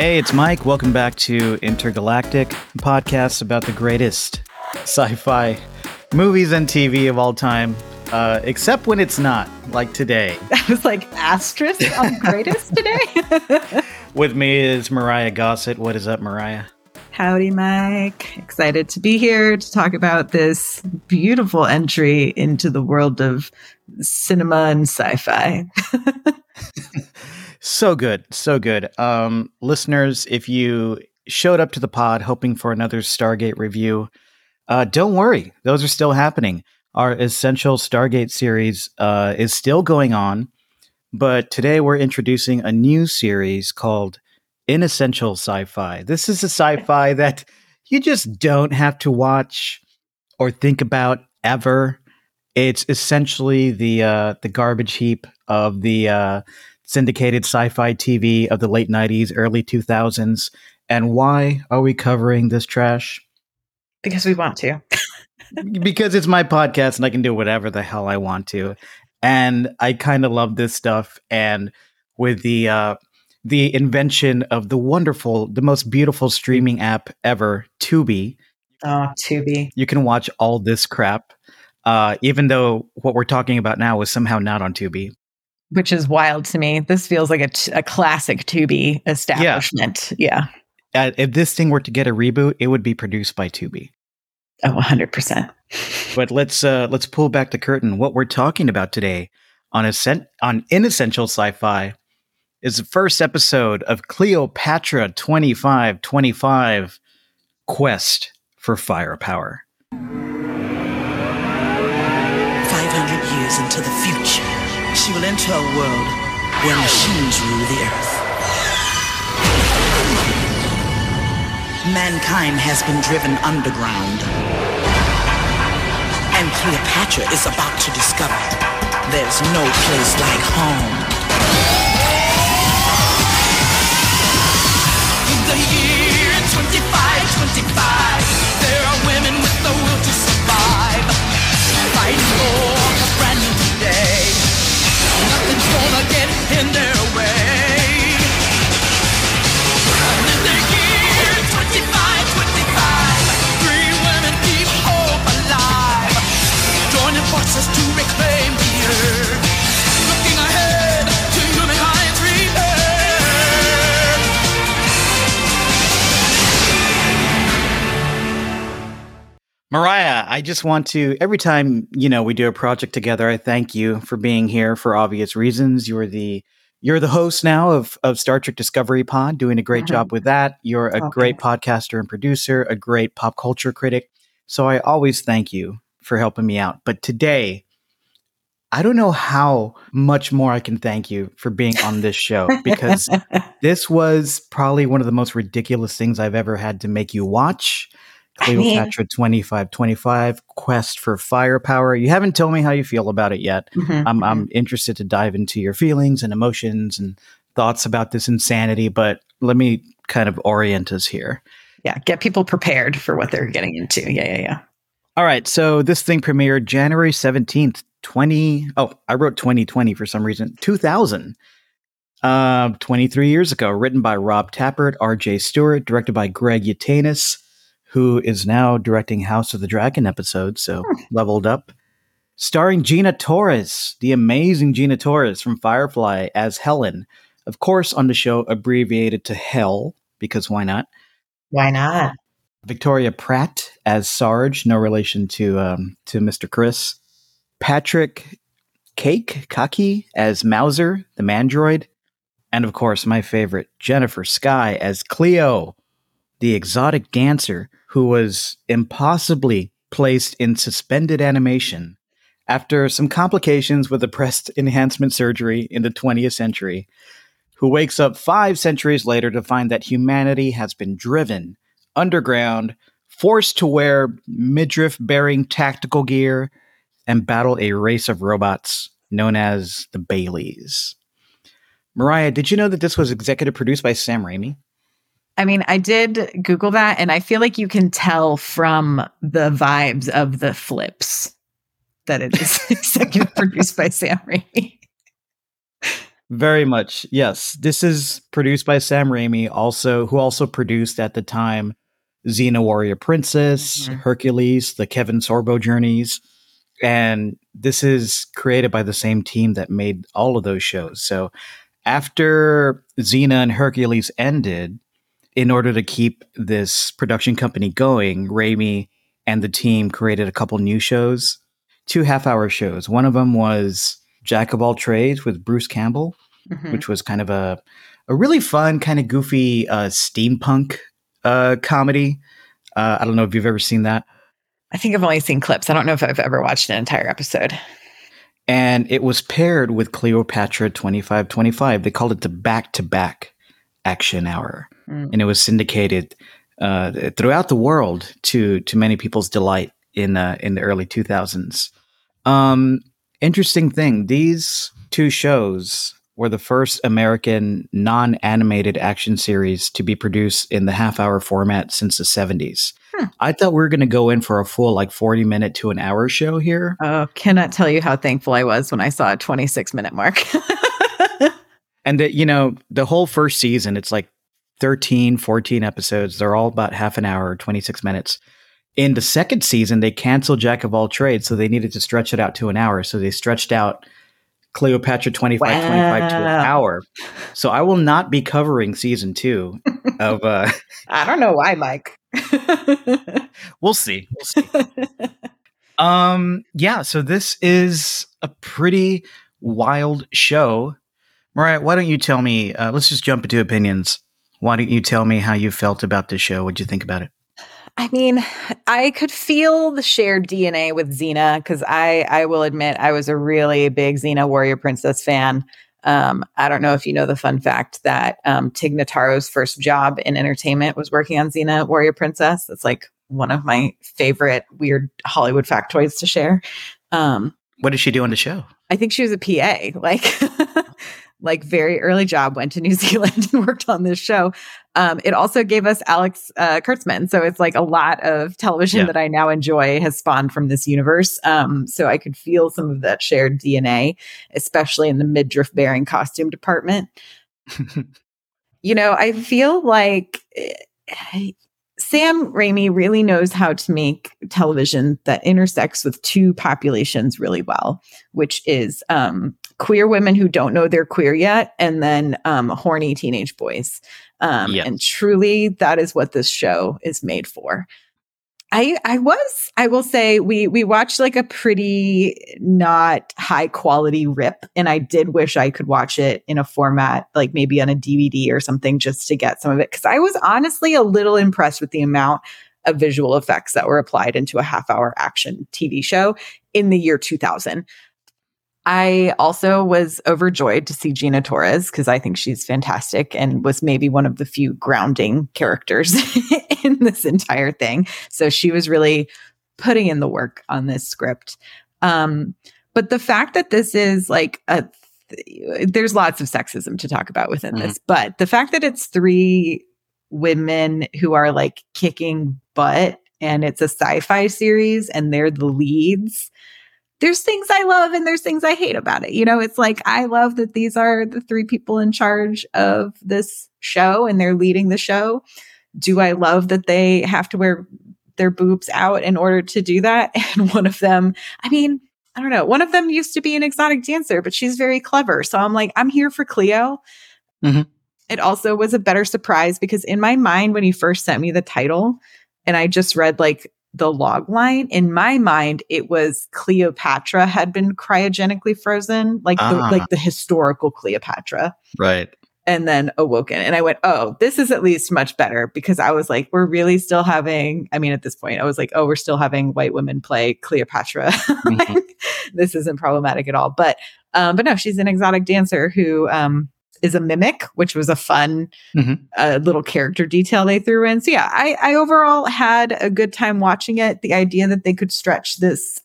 Hey, it's Mike. Welcome back to Intergalactic, a podcast about the greatest sci-fi movies and TV of all time, except when it's not, like today. I was like, asterisk on greatest today? With me is Myrriah Gossett. What is up, Myrriah? Howdy, Mike. Excited to be here to talk about this beautiful entry into the world of cinema and sci-fi. So good. So good. Listeners, if you showed up to the pod hoping for another Stargate review, don't worry. Those are still happening. Our essential Stargate series is still going on. But today we're introducing a new series called Inessential Sci-Fi. This is a sci-fi that you just don't have to watch or think about ever. It's essentially the garbage heap of the syndicated sci-fi TV of the late 90s, early 2000s. And why are we covering this trash? Because we want to. Because it's my podcast and I can do whatever the hell I want to. And I kind of love this stuff. And with the invention of the wonderful, the most beautiful streaming app ever, Tubi. Oh, Tubi. You can watch all this crap, even though what we're talking about now is somehow not on Tubi. Which is wild to me. This feels like a classic Tubi establishment. Yeah. If this thing were to get a reboot, it would be produced by Tubi. Oh, 100%. But let's pull back the curtain. What we're talking about today on Inessential Sci-Fi is the first episode of Cleopatra 2525, Quest for Firepower. 500 years into the future, she will enter a world where machines rule the earth. Mankind has been driven underground, and Cleopatra is about to discover there's no place like home. In the year 2525, there are women with the will to survive, fighting for a brand new day. Nothing's gonna get in their way. And in the year 2525, three women keep hope alive, joining forces to reclaim the earth, looking ahead to humankind's rebirth. Myrriah, I just want to, every time, you know, we do a project together, I thank you for being here for obvious reasons. You're the host now of Star Trek Discovery Pod, doing a great job with that. You're a great podcaster and producer, a great pop culture critic. So I always thank you for helping me out. But today, I don't know how much more I can thank you for being on this show, because this was probably one of the most ridiculous things I've ever had to make you watch. Cleopatra 2525, Quest for Firepower. You haven't told me how you feel about it yet. I'm interested to dive into your feelings and emotions and thoughts about this insanity, but let me kind of orient us here. Yeah, get people prepared for what they're getting into. Yeah. All right, so this thing premiered January 17th, 2000. 23 years ago, written by Rob Tappert, R.J. Stewart, directed by Greg Yutanis, who is now directing House of the Dragon episodes, so leveled up. Starring Gina Torres, the amazing Gina Torres from Firefly as Helen. Of course, on the show, abbreviated to Hell, because why not? Why not? Victoria Pratt as Sarge, no relation to Mr. Chris. Patrick Kaki as Mauser, the Mandroid. And of course, my favorite, Jennifer Sky as Cleo, the exotic dancer who was impossibly placed in suspended animation after some complications with a breast enhancement surgery in the 20th century, who wakes up 5 centuries later to find that humanity has been driven underground, forced to wear midriff-bearing tactical gear, and battle a race of robots known as the Baileys. Myrriah, did you know that this was executive produced by Sam Raimi? I mean, I did Google that, and I feel like you can tell from the vibes of the flips that it is executive produced by Sam Raimi. Very much, yes. This is produced by Sam Raimi, who also produced at the time Xena Warrior Princess, mm-hmm. Hercules, the Kevin Sorbo Journeys. And this is created by the same team that made all of those shows. So after Xena and Hercules ended, in order to keep this production company going, Raimi and the team created a couple new shows, 2 half-hour shows. One of them was Jack of All Trades with Bruce Campbell, mm-hmm. which was kind of a really fun, kind of goofy steampunk comedy. I don't know if you've ever seen that. I think I've only seen clips. I don't know if I've ever watched an entire episode. And it was paired with Cleopatra 2525. They called it the back-to-back action hour. Mm. And it was syndicated throughout the world to many people's delight in the early 2000s. Interesting thing, these 2 shows were the first American non-animated action series to be produced in the half-hour format since the 70s. Hmm. I thought we were going to go in for a full 40-minute to an hour show here. Oh, cannot tell you how thankful I was when I saw a 26-minute mark. And, the whole first season, it's 13, 14 episodes. They're all about half an hour, 26 minutes. In the second season, they canceled Jack of All Trades, so they needed to stretch it out to an hour. So they stretched out Cleopatra 2525 to an hour. So I will not be covering season 2 of... I don't know why, Mike. We'll see. Yeah, so this is a pretty wild show. Myrriah, why don't you tell me... let's just jump into opinions. Why don't you tell me how you felt about this show? What'd you think about it? I mean, I could feel the shared DNA with Xena because I will admit I was a really big Xena Warrior Princess fan. I don't know if you know the fun fact that Tig Notaro's first job in entertainment was working on Xena Warrior Princess. That's one of my favorite weird Hollywood factoids to share. What did she do on the show? I think she was a PA. Very early job, went to New Zealand and worked on this show. It also gave us Alex Kurtzman. So it's a lot of television that I now enjoy has spawned from this universe. So I could feel some of that shared DNA, especially in the midriff bearing costume department. I feel like Sam Raimi really knows how to make television that intersects with 2 populations really well, which is queer women who don't know they're queer yet, and then horny teenage boys. And truly, that is what this show is made for. I will say we watched a pretty not high quality rip, and I did wish I could watch it in a format maybe on a DVD or something just to get some of it, because I was honestly a little impressed with the amount of visual effects that were applied into a half-hour action TV show in the year 2000. I also was overjoyed to see Gina Torres because I think she's fantastic and was maybe one of the few grounding characters in this entire thing. So she was really putting in the work on this script. But the fact that this is there's lots of sexism to talk about within this, but the fact that it's 3 women who are kicking butt and it's a sci-fi series and they're the leads. There's things I love and there's things I hate about it. I love that these are the 3 people in charge of this show and they're leading the show. Do I love that they have to wear their boobs out in order to do that? And one of them, I don't know. One of them used to be an exotic dancer, but she's very clever. So I'm here for Cleo. Mm-hmm. It also was a better surprise because in my mind, when you first sent me the title and I just read the log line, in my mind it was Cleopatra had been cryogenically frozen, the historical Cleopatra, right, and then awoken, and I went, oh, this is at least much better, because I was we're really still having, at this point I was oh, we're still having white women play Cleopatra. This isn't problematic at all, but no, she's an exotic dancer who is a mimic, which was a fun little character detail they threw in. So yeah, I overall had a good time watching it. The idea that they could stretch this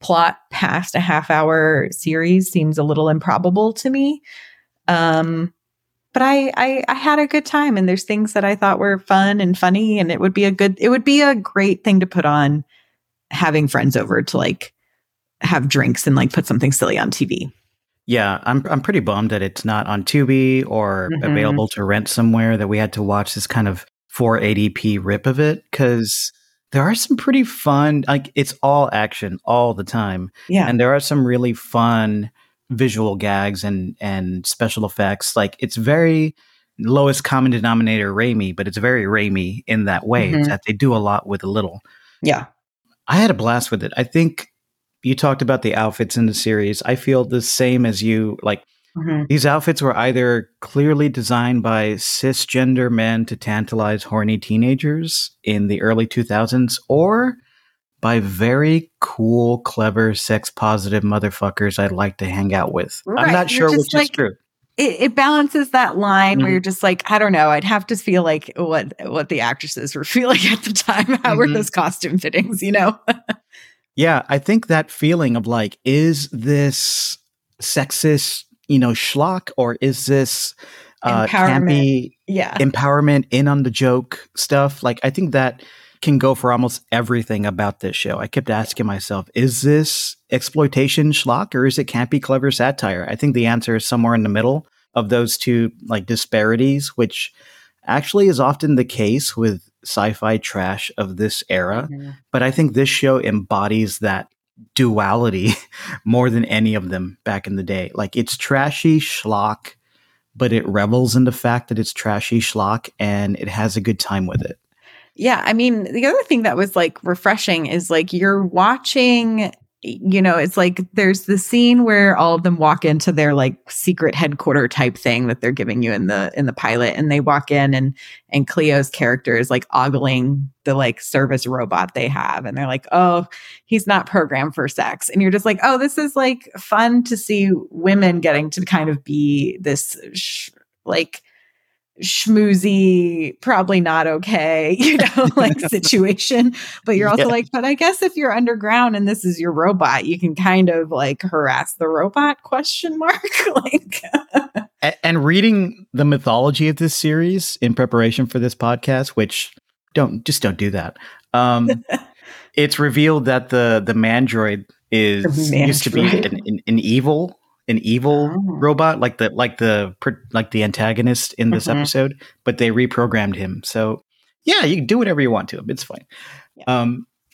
plot past a half-hour series seems a little improbable to me. But I had a good time, and there's things that I thought were fun and funny, and it would be a great thing to put on having friends over to have drinks and put something silly on TV. Yeah, I'm pretty bummed that it's not on Tubi or available to rent somewhere, that we had to watch this kind of 480p rip of it, because there are some pretty fun, like, it's all action all the time. Yeah. And there are some really fun visual gags and special effects. Like, it's very lowest common denominator Raimi, but it's very Raimi in that way, that they do a lot with a little. Yeah. I had a blast with it. I think you talked about the outfits in the series. I feel the same as you. Like, these outfits were either clearly designed by cisgender men to tantalize horny teenagers in the early 2000s, or by very cool, clever, sex-positive motherfuckers I'd like to hang out with. Right. I'm not sure which is true. It balances that line where you're just like, I don't know, I'd have to feel like what the actresses were feeling at the time. How were those costume fittings, you know? Yeah, I think that feeling of like, is this sexist, you know, schlock, or is this empowerment, empowerment in on the joke stuff? Like, I think that can go for almost everything about this show. I kept asking myself, is this exploitation schlock, or is it campy, clever satire? I think the answer is somewhere in the middle of those two, like, disparities, which actually is often the case with sci-fi trash of this era. But I think this show embodies that duality more than any of them back in the day. Like, it's trashy schlock, but it revels in the fact that it's trashy schlock, and it has a good time with it. Yeah. I mean, the other thing that was like refreshing is like, you're watching, you know, it's like there's the scene where all of them walk into their like secret headquarter type thing that they're giving you in the pilot, and they walk in, and Cleo's character is like ogling the like service robot they have, and they're like, oh, he's not programmed for sex, and you're just like, oh, this is like fun to see women getting to kind of be this like schmoozy, probably not okay, you know, like situation. But you're also like, but I guess if you're underground and this is your robot, you can kind of like harass the robot, question mark. Like, and reading the mythology of this series in preparation for this podcast, which don't do that. It's revealed that the mandroid used to be an evil. An evil robot, like the antagonist in this episode, but they reprogrammed him. So yeah, you can do whatever you want to him. It's fine. Yeah.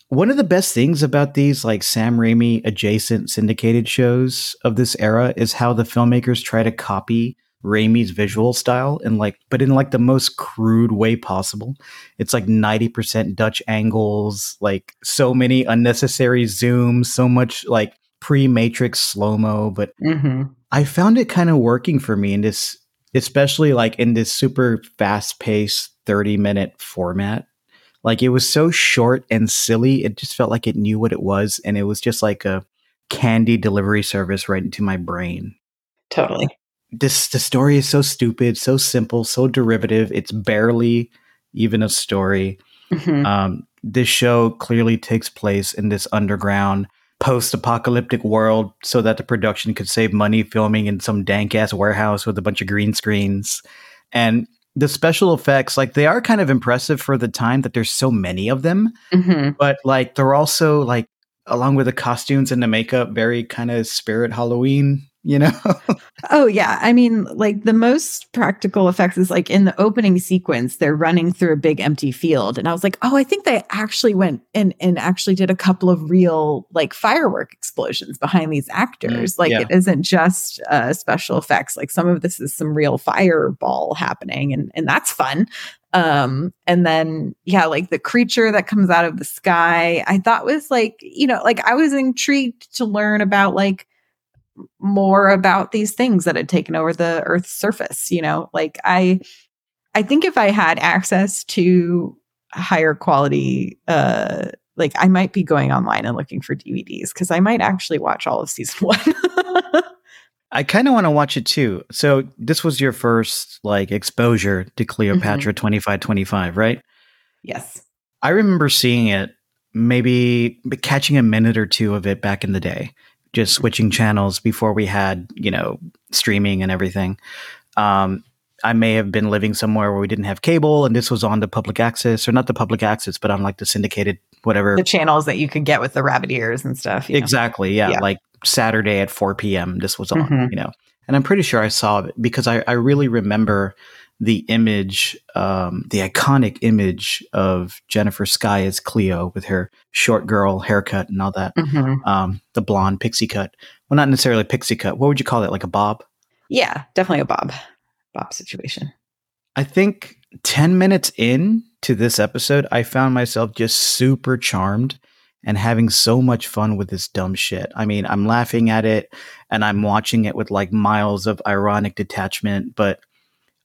One of the best things about these like Sam Raimi adjacent syndicated shows of this era is how the filmmakers try to copy Raimi's visual style but in the most crude way possible. It's like 90% Dutch angles, like so many unnecessary zooms, so much like pre-Matrix slow-mo, but I found it kind of working for me in this, especially like in this super fast-paced 30-minute format. Like, it was so short and silly, it just felt like it knew what it was, and it was just like a candy delivery service right into my brain. Totally. The story is so stupid, so simple, so derivative. It's barely even a story. This show clearly takes place in this underground post-apocalyptic world so that the production could save money filming in some dank-ass warehouse with a bunch of green screens. And the special effects, like, they are kind of impressive for the time that there's so many of them. But, like, they're also, like, along with the costumes and the makeup, very kind of Spirit Halloween, you know? Oh, yeah. I mean, like, the most practical effects is, like, in the opening sequence, they're running through a big empty field. And I was like, oh, I think they actually went and actually did a couple of real, like, firework explosions behind these actors. Like, it isn't just special effects. Like, some of this is some real fireball happening, and that's fun. And then, yeah, like the creature that comes out of the sky, I thought was like, you know, like I was intrigued to learn about like more about these things that had taken over the Earth's surface, you know, like I think if I had access to higher quality, like I might be going online and looking for DVDs, because I might actually watch all of season 1. I kind of want to watch it too. So this was your first like exposure to Cleopatra 2525, right? Yes. I remember seeing it, maybe catching a minute or two of it back in the day, just switching channels before we had, you know, streaming and everything. I may have been living somewhere where we didn't have cable, and this was on the public access, or not the public access, but on like the syndicated, whatever. The channels that you could get with the rabbit ears and stuff. Exactly. Yeah. Like Saturday at 4 p.m. this was on, you know. And I'm pretty sure I saw it because I really remember the image, the iconic image of Jennifer Sky as Cleo with her short girl haircut and all that, the blonde pixie cut. Well, not necessarily pixie cut. What would you call it? Like a bob? Yeah, definitely a bob situation. I think 10 minutes in to this episode, I found myself just super charmed and having so much fun with this dumb shit. I mean, I'm laughing at it and I'm watching it with like miles of ironic detachment, but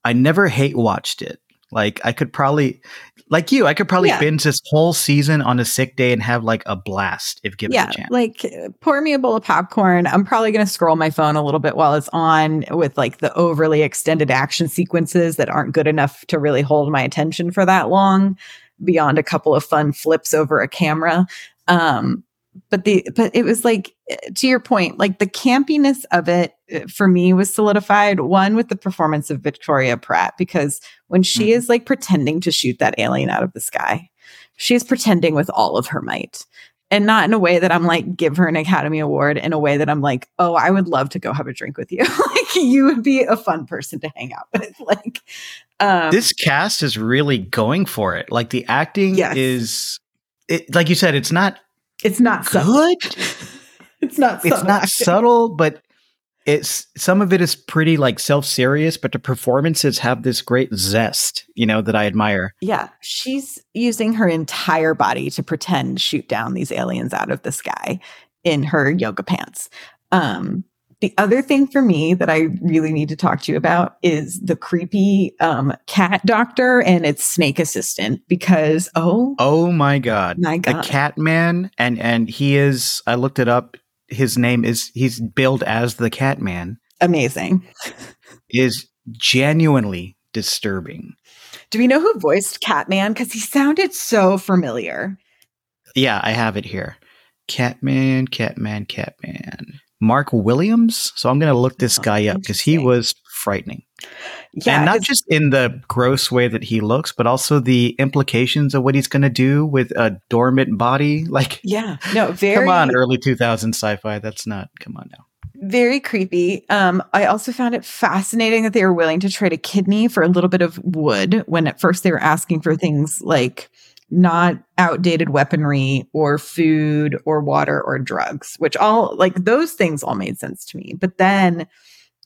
I never hate watched it. Like I could probably, like you, I could probably binge this whole season on a sick day and have like a blast if given a chance. Like pour me a bowl of popcorn. I'm probably going to scroll my phone a little bit while it's on with like the overly extended action sequences that aren't good enough to really hold my attention for that long beyond a couple of fun flips over a camera. But it was like, to your point, like the campiness of it for me was solidified one with the performance of Victoria Pratt, because when she is like pretending to shoot that alien out of the sky, she's pretending with all of her might, and not in a way that I'm like, give her an Academy Award, in a way that I'm like, oh, I would love to go have a drink with you. Like you would be a fun person to hang out with. Like, this cast is really going for it. Like the acting is it, like you said, it's not good. It's not subtle, but it's some of it is pretty like self-serious, but the performances have this great zest, you know, that I admire. Yeah, she's using her entire body to pretend shoot down these aliens out of the sky in her yoga pants. The other thing for me that I really need to talk to you about is the creepy cat doctor and its snake assistant, because oh my god, the cat man, and he is, I looked it up, his name is, he's billed as the Cat Man. Amazing. Is genuinely disturbing. Do we know who voiced Cat Man? Because he sounded so familiar. Yeah, I have it here. Cat Man. Mark Williams. So I'm going to look this guy up because he was frightening. Yeah, and not just in the gross way that he looks, but also the implications of what he's going to do with a dormant body. Like, yeah, no, very. Come on, early 2000s sci-fi. That's not. Come on now. Very creepy. I also found it fascinating that they were willing to trade a kidney for a little bit of wood when at first they were asking for things like not outdated weaponry or food or water or drugs, which all like those things all made sense to me. But then,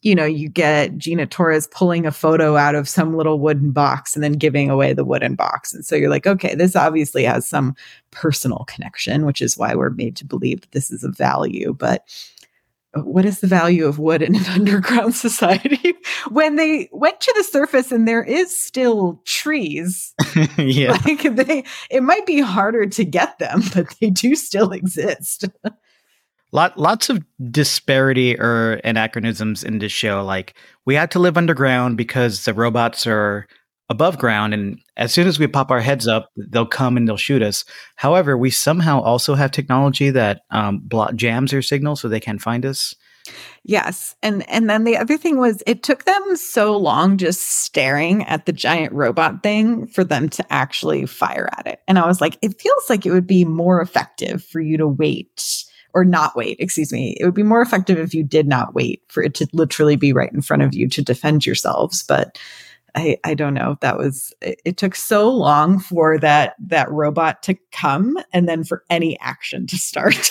you know, you get Gina Torres pulling a photo out of some little wooden box and then giving away the wooden box. And so you're like, okay, this obviously has some personal connection, which is why we're made to believe that this is of value. But what is the value of wood in an underground society? When they went to the surface and there is still trees, yeah, like it might be harder to get them, but they do still exist. Lots of disparity or anachronisms in this show. Like we had to live underground because the robots are above ground, and as soon as we pop our heads up, they'll come and they'll shoot us. However, we somehow also have technology that jams their signal so they can't find us. Yes, and then the other thing was it took them so long just staring at the giant robot thing for them to actually fire at it. And I was like, it feels like it would be more effective for you to wait or not wait. Excuse me. It would be more effective if you did not wait for it to literally be right in front of you to defend yourselves, but. I don't know. That was it took so long for that robot to come and then for any action to start.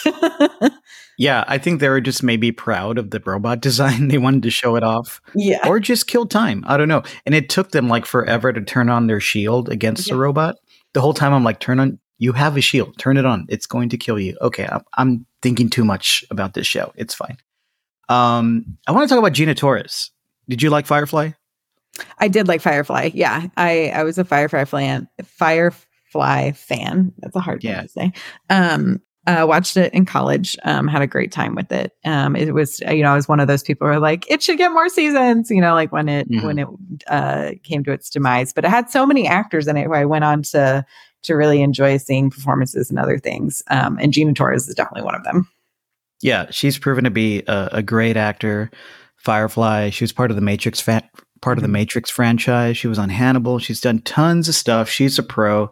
Yeah, I think they were just maybe proud of the robot design. They wanted to show it off. Yeah. Or just kill time. I don't know. And it took them like forever to turn on their shield against the robot. The whole time I'm like, turn on. You have a shield. Turn it on. It's going to kill you. Okay. I'm thinking too much about this show. It's fine. I want to talk about Gina Torres. Did you like Firefly? I did like Firefly. Yeah, I was a Firefly fan. That's a hard thing to say. Watched it in college. Had a great time with it. It was, you know, I was one of those people who were like, it should get more seasons. You know, like when it came to its demise. But it had so many actors in it where I went on to really enjoy seeing performances and other things. And Gina Torres is definitely one of them. Yeah, she's proven to be a great actor. Firefly. She was part of the Matrix franchise. She was on Hannibal. She's done tons of stuff. She's a pro.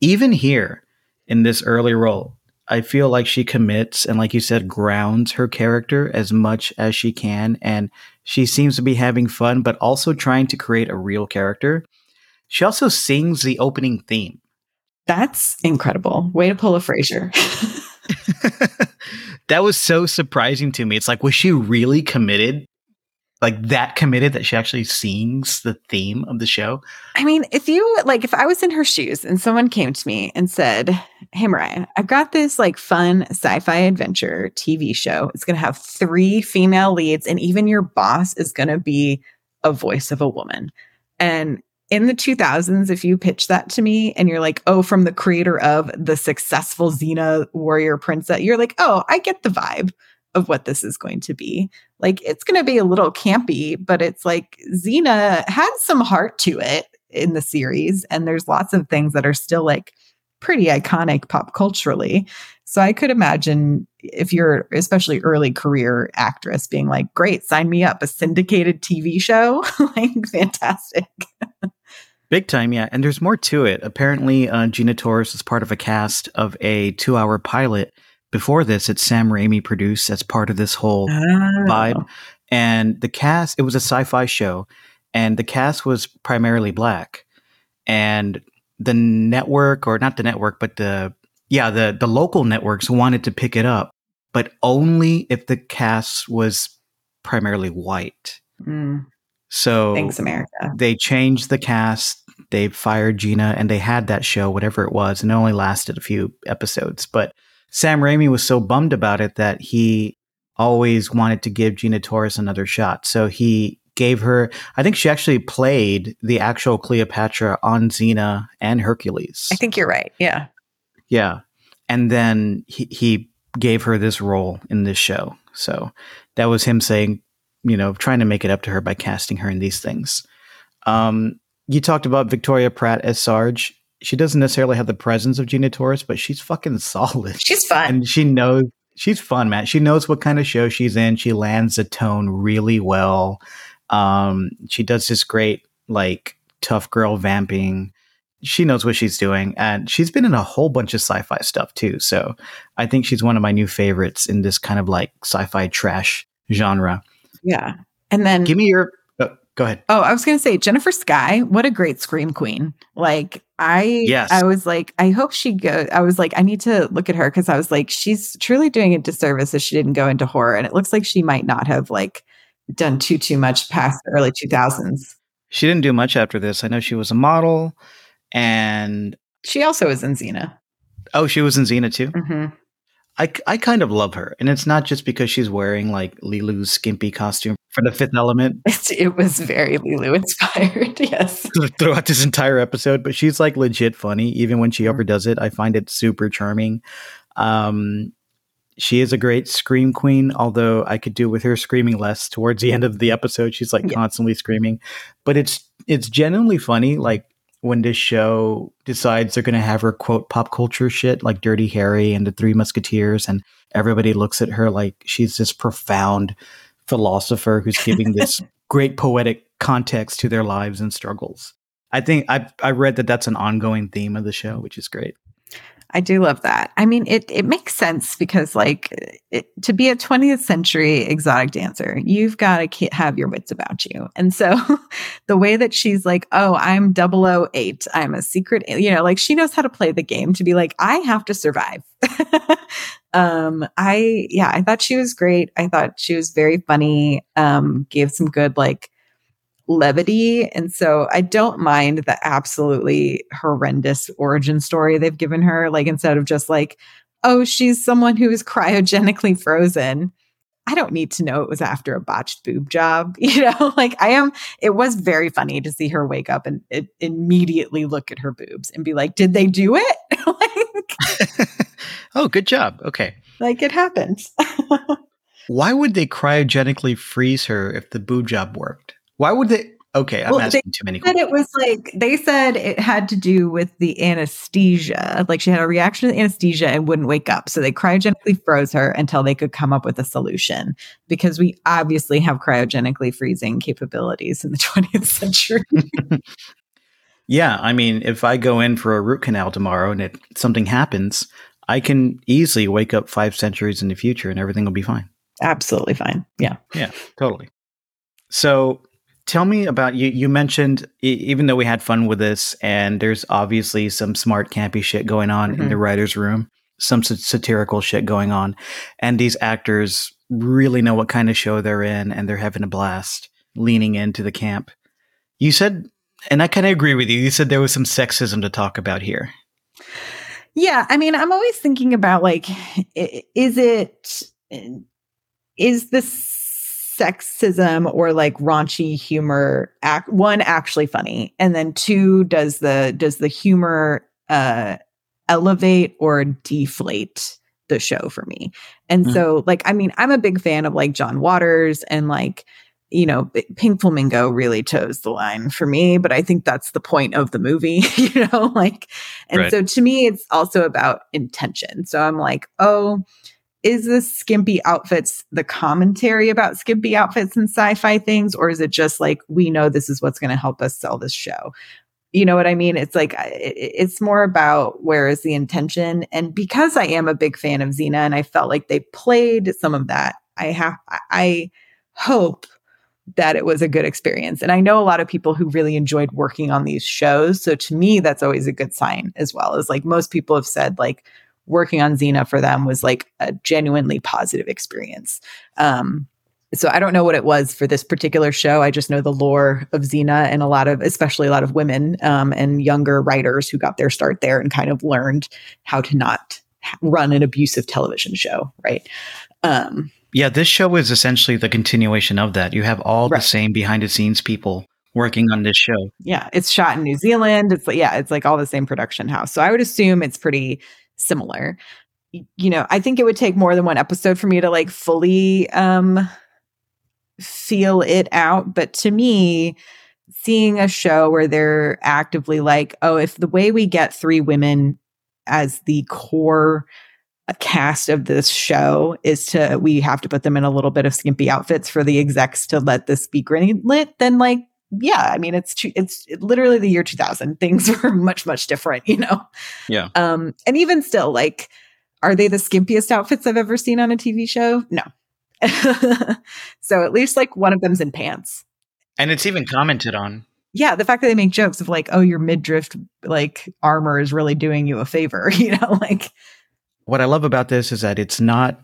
Even here in this early role, I feel like she commits and, like you said, grounds her character as much as she can. And she seems to be having fun, but also trying to create a real character. She also sings the opening theme. That's incredible. Way to pull a Frasier. That was so surprising to me. It's like, was she really committed? Like that committed that she actually sings the theme of the show? I mean, if I was in her shoes and someone came to me and said, hey, Myrriah, I've got this like fun sci-fi adventure TV show. It's going to have 3 female leads and even your boss is going to be a voice of a woman. And in the 2000s, if you pitch that to me and you're like, oh, from the creator of the successful Xena Warrior Princess, you're like, oh, I get the vibe of what this is going to be. Like, it's going to be a little campy, but it's like Xena had some heart to it in the series. And there's lots of things that are still like pretty iconic pop culturally. So I could imagine if you're especially early career actress being like, great, sign me up, a syndicated TV show. Like, fantastic. Big time. Yeah. And there's more to it. Apparently, Gina Torres is part of a cast of a 2-hour pilot. Before this, it's Sam Raimi produced as part of this whole vibe. And the cast, it was a sci-fi show, and the cast was primarily Black. And the network, or not the network, but the local networks wanted to pick it up, but only if the cast was primarily white. Mm. So thanks, America. They changed the cast. They fired Gina, and they had that show, whatever it was, and it only lasted a few episodes. But Sam Raimi was so bummed about it that he always wanted to give Gina Torres another shot. So he gave her, I think she actually played the actual Cleopatra on Xena and Hercules. I think you're right. Yeah. Yeah. And then he gave her this role in this show. So that was him saying, you know, trying to make it up to her by casting her in these things. You talked about Victoria Pratt as Sarge. She doesn't necessarily have the presence of Gina Torres, but she's fucking solid. She's fun. And she knows she's fun, man. She knows what kind of show she's in. She lands the tone really well. She does this great, like, tough girl vamping. She knows what she's doing. And she's been in a whole bunch of sci-fi stuff, too. So I think she's one of my new favorites in this kind of, like, sci-fi trash genre. Yeah. And then give me your... Go ahead. Oh, I was going to say Jennifer Sky. What a great Scream queen. Like I was like, I hope she goes. I was like, I need to look at her. Cause I was like, she's truly doing a disservice if she didn't go into horror. And it looks like she might not have like done too much past the early 2000s. She didn't do much after this. I know she was a model and she also was in Xena. Oh, she was in Xena too. Mm-hmm. I kind of love her. And it's not just because she's wearing like Lilu's skimpy costume for the Fifth Element. It was very Lilu inspired, yes. Throughout this entire episode. But she's like legit funny. Even when she overdoes it, I find it super charming. She is a great scream queen, although I could do with her screaming less towards the end of the episode. She's like constantly screaming. But it's genuinely funny. Like, when this show decides they're going to have her quote pop culture shit like Dirty Harry and the Three Musketeers, and everybody looks at her like she's this profound philosopher who's giving this great poetic context to their lives and struggles. I think I read that that's an ongoing theme of the show, which is great. I do love that. I mean, it makes sense because like to be a 20th century exotic dancer, you've got to have your wits about you. And so the way that she's like, oh, I'm 008, I'm a secret, you know, like she knows how to play the game to be like, I have to survive. I thought she was great. I thought she was very funny, gave some good like levity. And so I don't mind the absolutely horrendous origin story they've given her. Like, instead of just like, oh, she's someone who is cryogenically frozen. I don't need to know it was after a botched boob job. You know, like it was very funny to see her wake up and immediately look at her boobs and be like, did they do it? Like, oh, good job. Okay. Like it happens. Why would they cryogenically freeze her if the boob job worked? Why would they? Okay, I'm asking too many questions. It was like they said it had to do with the anesthesia. Like she had a reaction to the anesthesia and wouldn't wake up. So they cryogenically froze her until they could come up with a solution, because we obviously have cryogenically freezing capabilities in the 20th century. Yeah, I mean, if I go in for a root canal tomorrow and something happens, I can easily wake up 5 centuries in the future and everything will be fine. Absolutely fine. Yeah. Yeah, totally. So tell me about, you mentioned, even though we had fun with this and there's obviously some smart campy shit going on in the writer's room, some satirical shit going on, and these actors really know what kind of show they're in and they're having a blast leaning into the camp. You said, and I kind of agree with you, you said there was some sexism to talk about here. Yeah. I mean, I'm always thinking about, like, is this sexism or like raunchy humor one actually funny? And then two, does the humor elevate or deflate the show for me? And so, like, I mean, I'm a big fan of like John Waters and like, you know, Pink Flamingo really toes the line for me, but I think that's the point of the movie, you know, like, and so to me, it's also about intention. So I'm like, oh, is this skimpy outfits, the commentary about skimpy outfits and sci-fi things, or is it just like, we know this is what's going to help us sell this show? You know what I mean? It's like, it's more about where is the intention. And because I am a big fan of Xena and I felt like they played some of that, I hope that it was a good experience. And I know a lot of people who really enjoyed working on these shows. So to me, that's always a good sign as well, as like most people have said, like, working on Xena for them was like a genuinely positive experience. So I don't know what it was for this particular show. I just know the lore of Xena and especially a lot of women and younger writers who got their start there and kind of learned how to not run an abusive television show. Right. Yeah. This show is essentially the continuation of that. You have all the same behind the scenes people working on this show. Yeah. It's shot in New Zealand. It's like all the same production house. So I would assume it's pretty similar. You know, I think it would take more than one episode for me to like fully feel it out. But to me, seeing a show where they're actively like, oh, if the way we get 3 women as the core cast of this show is we have to put them in a little bit of skimpy outfits for the execs to let this be greenlit, then like, yeah, I mean, it's literally the year 2000. Things were much, much different, you know? Yeah. And even still, like, are they the skimpiest outfits I've ever seen on a TV show? No. So at least like one of them's in pants. And it's even commented on. Yeah. The fact that they make jokes of like, oh, your midriff like armor is really doing you a favor, you know, like. What I love about this is that it's not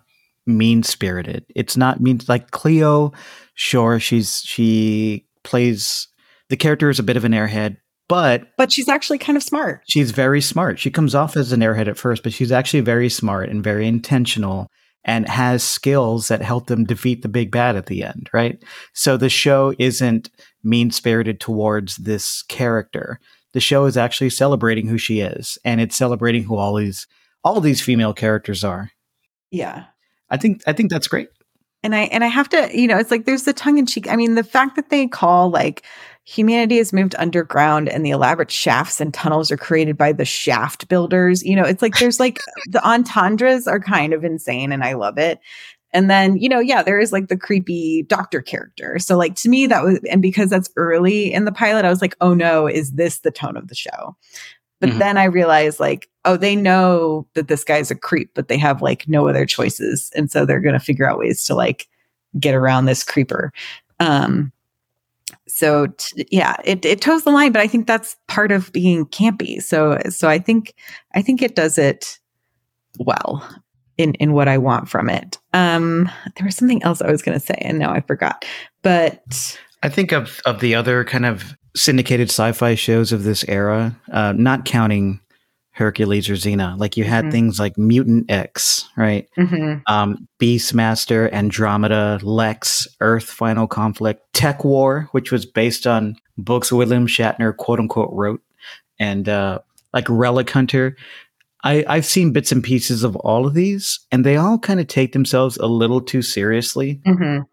mean-spirited. It's not mean, like Cleo. Sure. She plays the character is a bit of an airhead, but she's actually kind of smart. She's very smart. She comes off as an airhead at first, but she's actually very smart and very intentional and has skills that help them defeat the big bad at the end, right? So the show isn't mean-spirited towards this character. The show is actually celebrating who she is, and it's celebrating who all these female characters are. Yeah. I think that's great. And I have to, you know, it's like there's the tongue in cheek. I mean, the fact that they call like humanity has moved underground and the elaborate shafts and tunnels are created by the shaft builders. You know, it's like there's like the entendres are kind of insane and I love it. And then, you know, yeah, there is like the creepy doctor character. So like to me that was, and because that's early in the pilot, I was like, oh no, is this the tone of the show? But then I realized like, oh, they know that this guy's a creep, but they have like no other choices. And so they're going to figure out ways to like get around this creeper. So it toes the line, but I think that's part of being campy. So I think it does it well in what I want from it. There was something else I was going to say and now I forgot, but I think of the other kind of syndicated sci-fi shows of this era, not counting Hercules or Xena, like you had things like Mutant X, right? Beastmaster, Andromeda, Lex, Earth Final Conflict, Tech War, which was based on books William Shatner quote unquote wrote, and like Relic Hunter. I've seen bits and pieces of all of these, and they all kind of take themselves a little too seriously.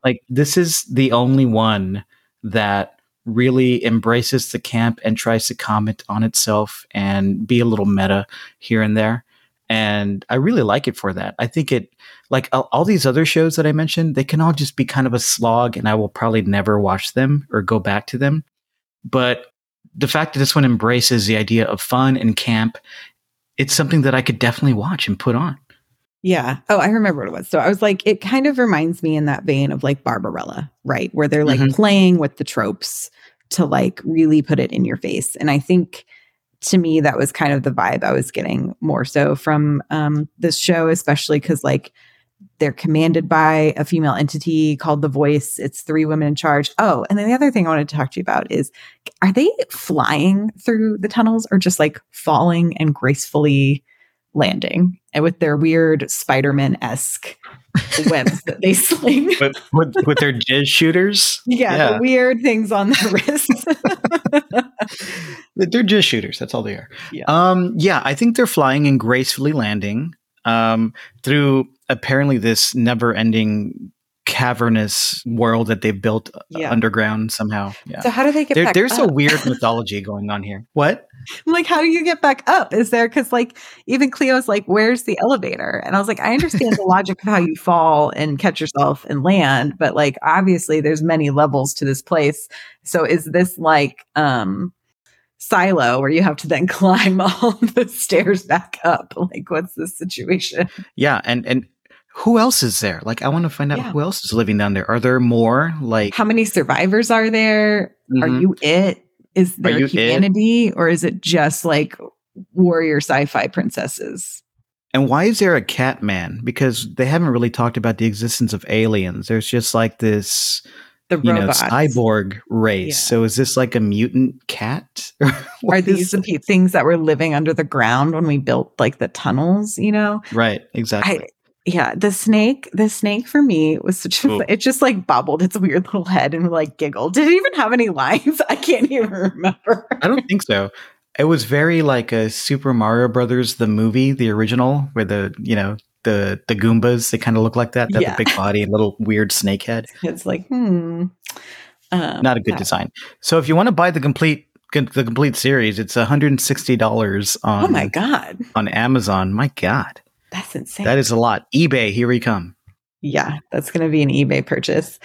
Like this is the only one that really embraces the camp and tries to comment on itself and be a little meta here and there. And I really like it for that. I think it, like all these other shows that I mentioned, they can all just be kind of a slog and I will probably never watch them or go back to them. But the fact that this one embraces the idea of fun and camp it's something that I could definitely watch and put on. Yeah. Oh, I remember what it was. So I was like, it kind of reminds me in that vein of like Barbarella, right? Where they're like playing with the tropes to like really put it in your face. And I think to me, that was kind of the vibe I was getting more so from this show, especially because like they're commanded by a female entity called the Voice. It's 3 women in charge. Oh, and then the other thing I wanted to talk to you about is, are they flying through the tunnels or just like falling and gracefully landing and with their weird Spider-Man-esque webs that they sling with their jizz shooters? Yeah. The weird things on their wrists. They're jizz shooters. That's all they are. Yeah. I think they're flying and gracefully landing through apparently this never-ending cavernous world that they've built underground somehow. Yeah. So how do they get back there's up? There's a weird mythology going on here. What? I'm like, how do you get back up? Is there, because like even Cleo's like, where's the elevator? And I was like, I understand the logic of how you fall and catch yourself and land, but like obviously there's many levels to this place. So is this like Silo where you have to then climb all the stairs back up? Like what's the situation? Yeah, and who else is there? Like, I want to find out who else is living down there. Are there more? Like, how many survivors are there? Mm-hmm. Are you it? Is there humanity or is it just like warrior sci-fi princesses? And why is there a cat man? Because they haven't really talked about the existence of aliens. There's just like this, cyborg race. Yeah. So is this like a mutant cat? Are these the things that were living under the ground when we built like the tunnels, Right. Exactly. Yeah, the snake for me was such a, it just like bobbled its weird little head and like giggled. Did it even have any lines? I can't even remember. I don't think so. It was very like a Super Mario Brothers, the movie, the original, where the Goombas, they kind of look like that. They have a big body and little weird snake head. It's like, not a good design. So if you want to buy the complete series, it's $160 on, oh my God, on Amazon. My God. That's insane. That is a lot. eBay, here we come. Yeah, that's going to be an eBay purchase.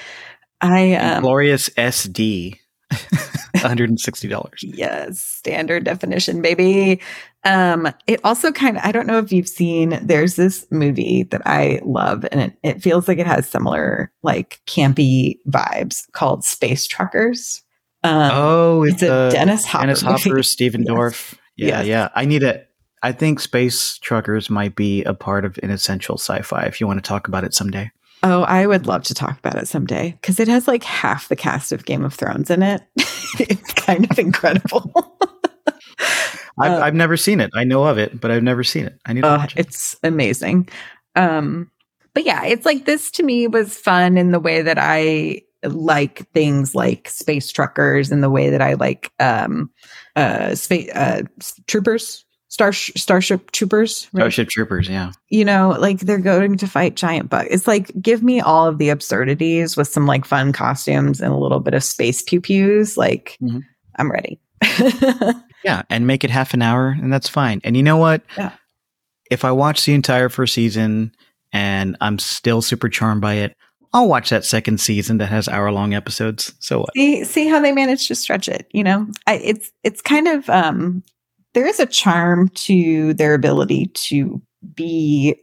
Glorious SD, $160. Yes, standard definition, baby. It also kind of, I don't know if you've seen, there's this movie that I love, and it feels like it has similar like campy vibes called Space Truckers. It's a Dennis Hopper. Dennis Hopper, Stephen Dorff. Yeah. I think Space Truckers might be a part of Inessential Sci-Fi if you want to talk about it someday. Oh, I would love to talk about it someday because it has like half the cast of Game of Thrones in it. It's kind of incredible. I've never seen it. I know of it, but I've never seen it. I need to watch it. It's amazing. But yeah, it's like this to me was fun in the way that I like things like Space Truckers and the way that I like Troopers. Starship Troopers. Right? Starship Troopers, yeah. Like they're going to fight giant bugs. It's like, give me all of the absurdities with some like fun costumes and a little bit of space pew-pews. Like, I'm ready. Yeah, and make it half an hour and that's fine. And you know what? Yeah. If I watch the entire first season and I'm still super charmed by it, I'll watch that second season that has hour-long episodes. So what? See how they managed to stretch it, It's kind of... there is a charm to their ability to be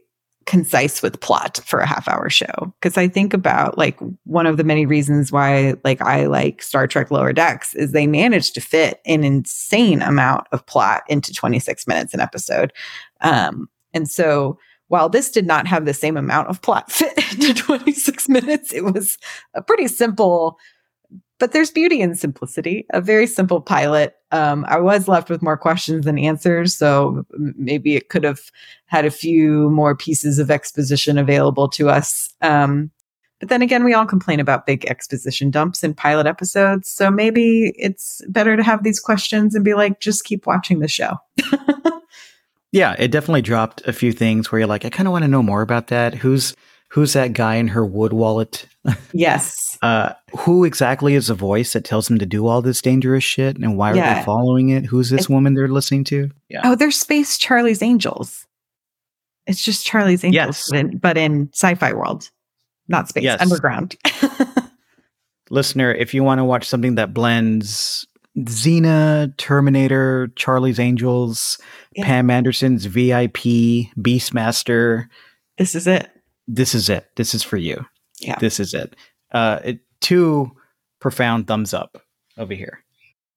concise with plot for a half-hour show. Because I think about like one of the many reasons why like I like Star Trek Lower Decks is they managed to fit an insane amount of plot into 26 minutes an episode. And so while this did not have the same amount of plot fit into 26 minutes, it was a pretty simple... But there's beauty in simplicity, a very simple pilot. I was left with more questions than answers, so maybe it could have had a few more pieces of exposition available to us. But then again, we all complain about big exposition dumps in pilot episodes, so maybe it's better to have these questions and be like, just keep watching the show. Yeah, it definitely dropped a few things where you're like, I kind of want to know more about that. Who's that guy in her wood wallet? Yes. Who exactly is the voice that tells them to do all this dangerous shit? And why are they following it? Who's this woman they're listening to? Yeah. Oh, they're space Charlie's Angels. It's just Charlie's Angels, yes. but in sci-fi world, not space, underground. Listener, if you want to watch something that blends Xena, Terminator, Charlie's Angels, yeah. Pam Anderson's VIP, Beastmaster. This is it. This is it. This is for you. Yeah. This is it. Two profound thumbs up over here.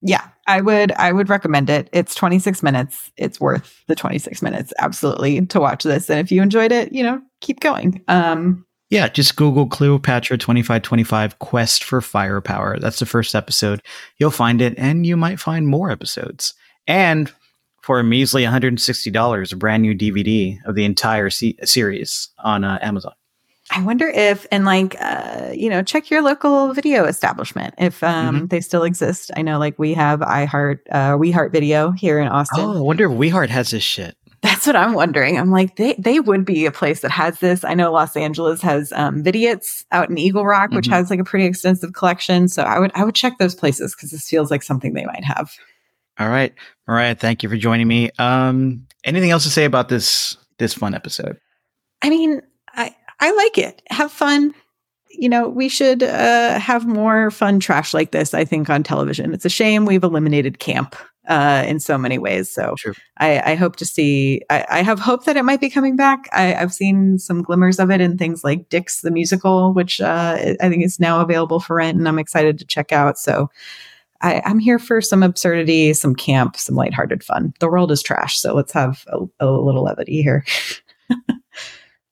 Yeah, I would recommend it. It's 26 minutes. It's worth the 26 minutes, absolutely, to watch this. And if you enjoyed it, keep going. Yeah, just Google Cleopatra 2525 Quest for Firepower. That's the first episode. You'll find it, and you might find more episodes. And for a measly $160, a brand new DVD of the entire series on Amazon. I wonder if, and check your local video establishment if they still exist. I know, we have WeHeart Video here in Austin. Oh, I wonder if WeHeart has this shit. That's what I'm wondering. I'm like, they would be a place that has this. I know Los Angeles has Vidiots out in Eagle Rock, which has a pretty extensive collection. So I would check those places because this feels like something they might have. All right, Myrriah, thank you for joining me. Anything else to say about this fun episode? I mean, I like it. Have fun. We should have more fun trash like this, I think, on television. It's a shame we've eliminated camp in so many ways. So true. I hope to see, I have hope that it might be coming back. I've seen some glimmers of it in things like Dix the Musical, which I think is now available for rent, and I'm excited to check out. So I'm here for some absurdity, some camp, some lighthearted fun. The world is trash, so let's have a little levity here.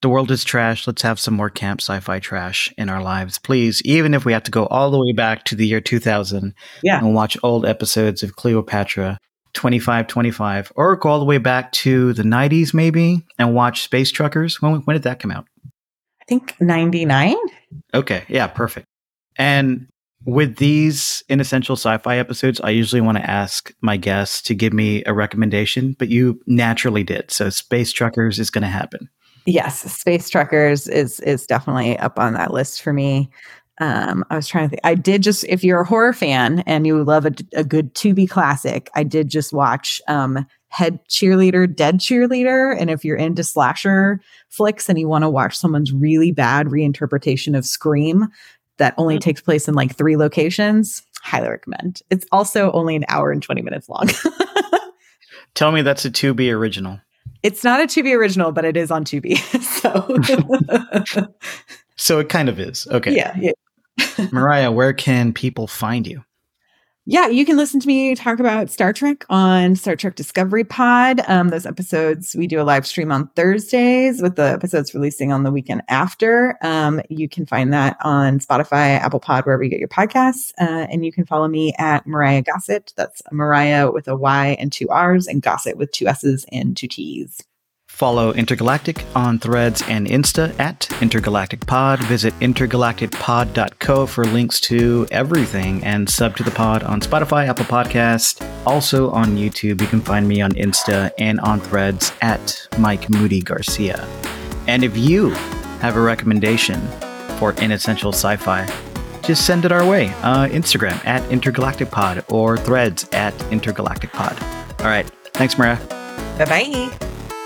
The world is trash. Let's have some more camp sci-fi trash in our lives, please. Even if we have to go all the way back to the year 2000 and watch old episodes of Cleopatra 2525, or go all the way back to the 90s maybe and watch Space Truckers. When did that come out? I think 99. Okay. Yeah, perfect. And with these inessential sci-fi episodes, I usually want to ask my guests to give me a recommendation, but you naturally did. So Space Truckers is going to happen. Yes, Space Truckers is definitely up on that list for me. I was trying to think. I did just, if you're a horror fan and you love a good Tubi classic, I did just watch Head Cheerleader, Dead Cheerleader. And if you're into slasher flicks and you want to watch someone's really bad reinterpretation of Scream that only takes place in 3 locations, highly recommend. It's also only an hour and 20 minutes long. Tell me that's a Tubi original. It's not a Tubi original, but it is on Tubi. So so it kind of is. Okay. Yeah. Myrriah, where can people find you? Yeah, you can listen to me talk about Star Trek on Star Trek Discovery Pod. Those episodes, we do a live stream on Thursdays with the episodes releasing on the weekend after. You can find that on Spotify, Apple Pod, wherever you get your podcasts. And you can follow me at Myrriah Gossett. That's Myrriah with a Y and 2 R's and Gossett with 2 S's and 2 T's. Follow Intergalactic on Threads and Insta at Intergalactic Pod. Visit intergalacticpod.co for links to everything and sub to the pod on Spotify, Apple Podcast, also on YouTube. You can find me on Insta and on Threads at Mike Moody Garcia. And if you have a recommendation for inessential sci-fi, just send it our way. Instagram at Intergalactic Pod or Threads at Intergalactic Pod. All right. Thanks, Myrriah. Bye-bye.